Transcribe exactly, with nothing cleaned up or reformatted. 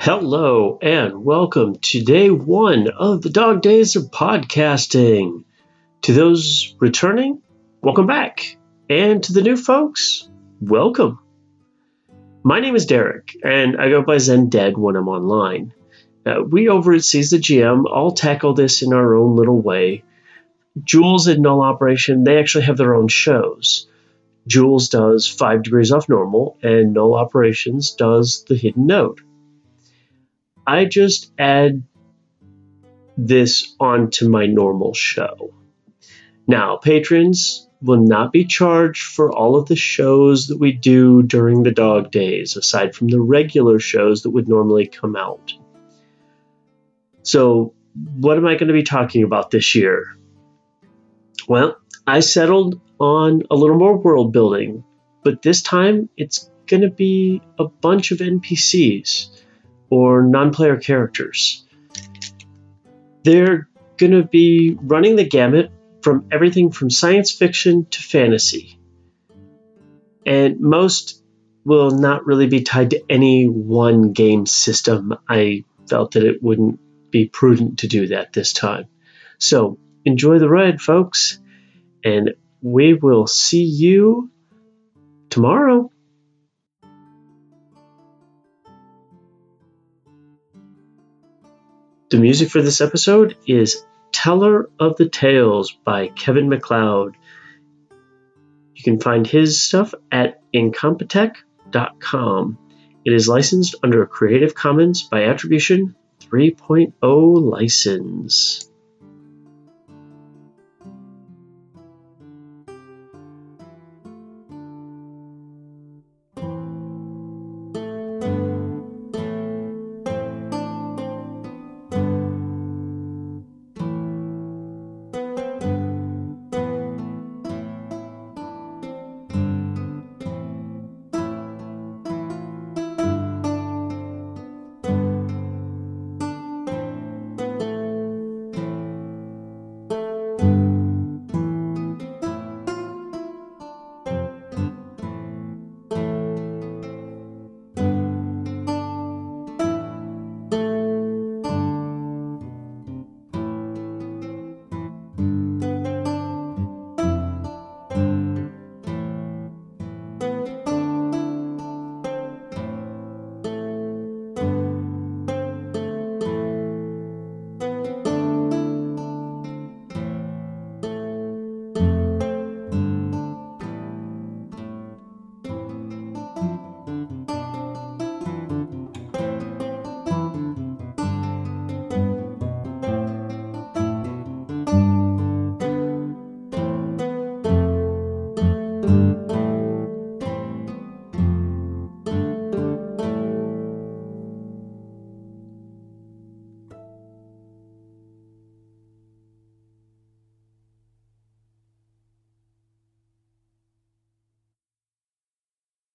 Hello and welcome to day one of the Dog Days of Podcasting. To those returning, welcome back. And to the new folks, welcome. My name is Derek, and I go by Zendead when I'm online. Uh, we over at Seize the G M all tackle this in our own little way. Jules and Null Operation, they actually have their own shows. Jules does Five Degrees Off Normal, and Null Operations does The Hidden Note. I just add this onto my normal show. Now, patrons will not be charged for all of the shows that we do during the dog days, aside from the regular shows that would normally come out. So, what am I going to be talking about this year? Well, I settled on a little more world building, but this time it's going to be a bunch of N P Cs. Or non-player characters. They're going to be running the gamut from everything from science fiction to fantasy. And most will not really be tied to any one game system. I felt that it wouldn't be prudent to do that this time. So enjoy the ride, folks, and we will see you tomorrow. The music for this episode is Teller of the Tales by Kevin MacLeod. You can find his stuff at incompetech dot com. It is licensed under a Creative Commons by Attribution three point oh license.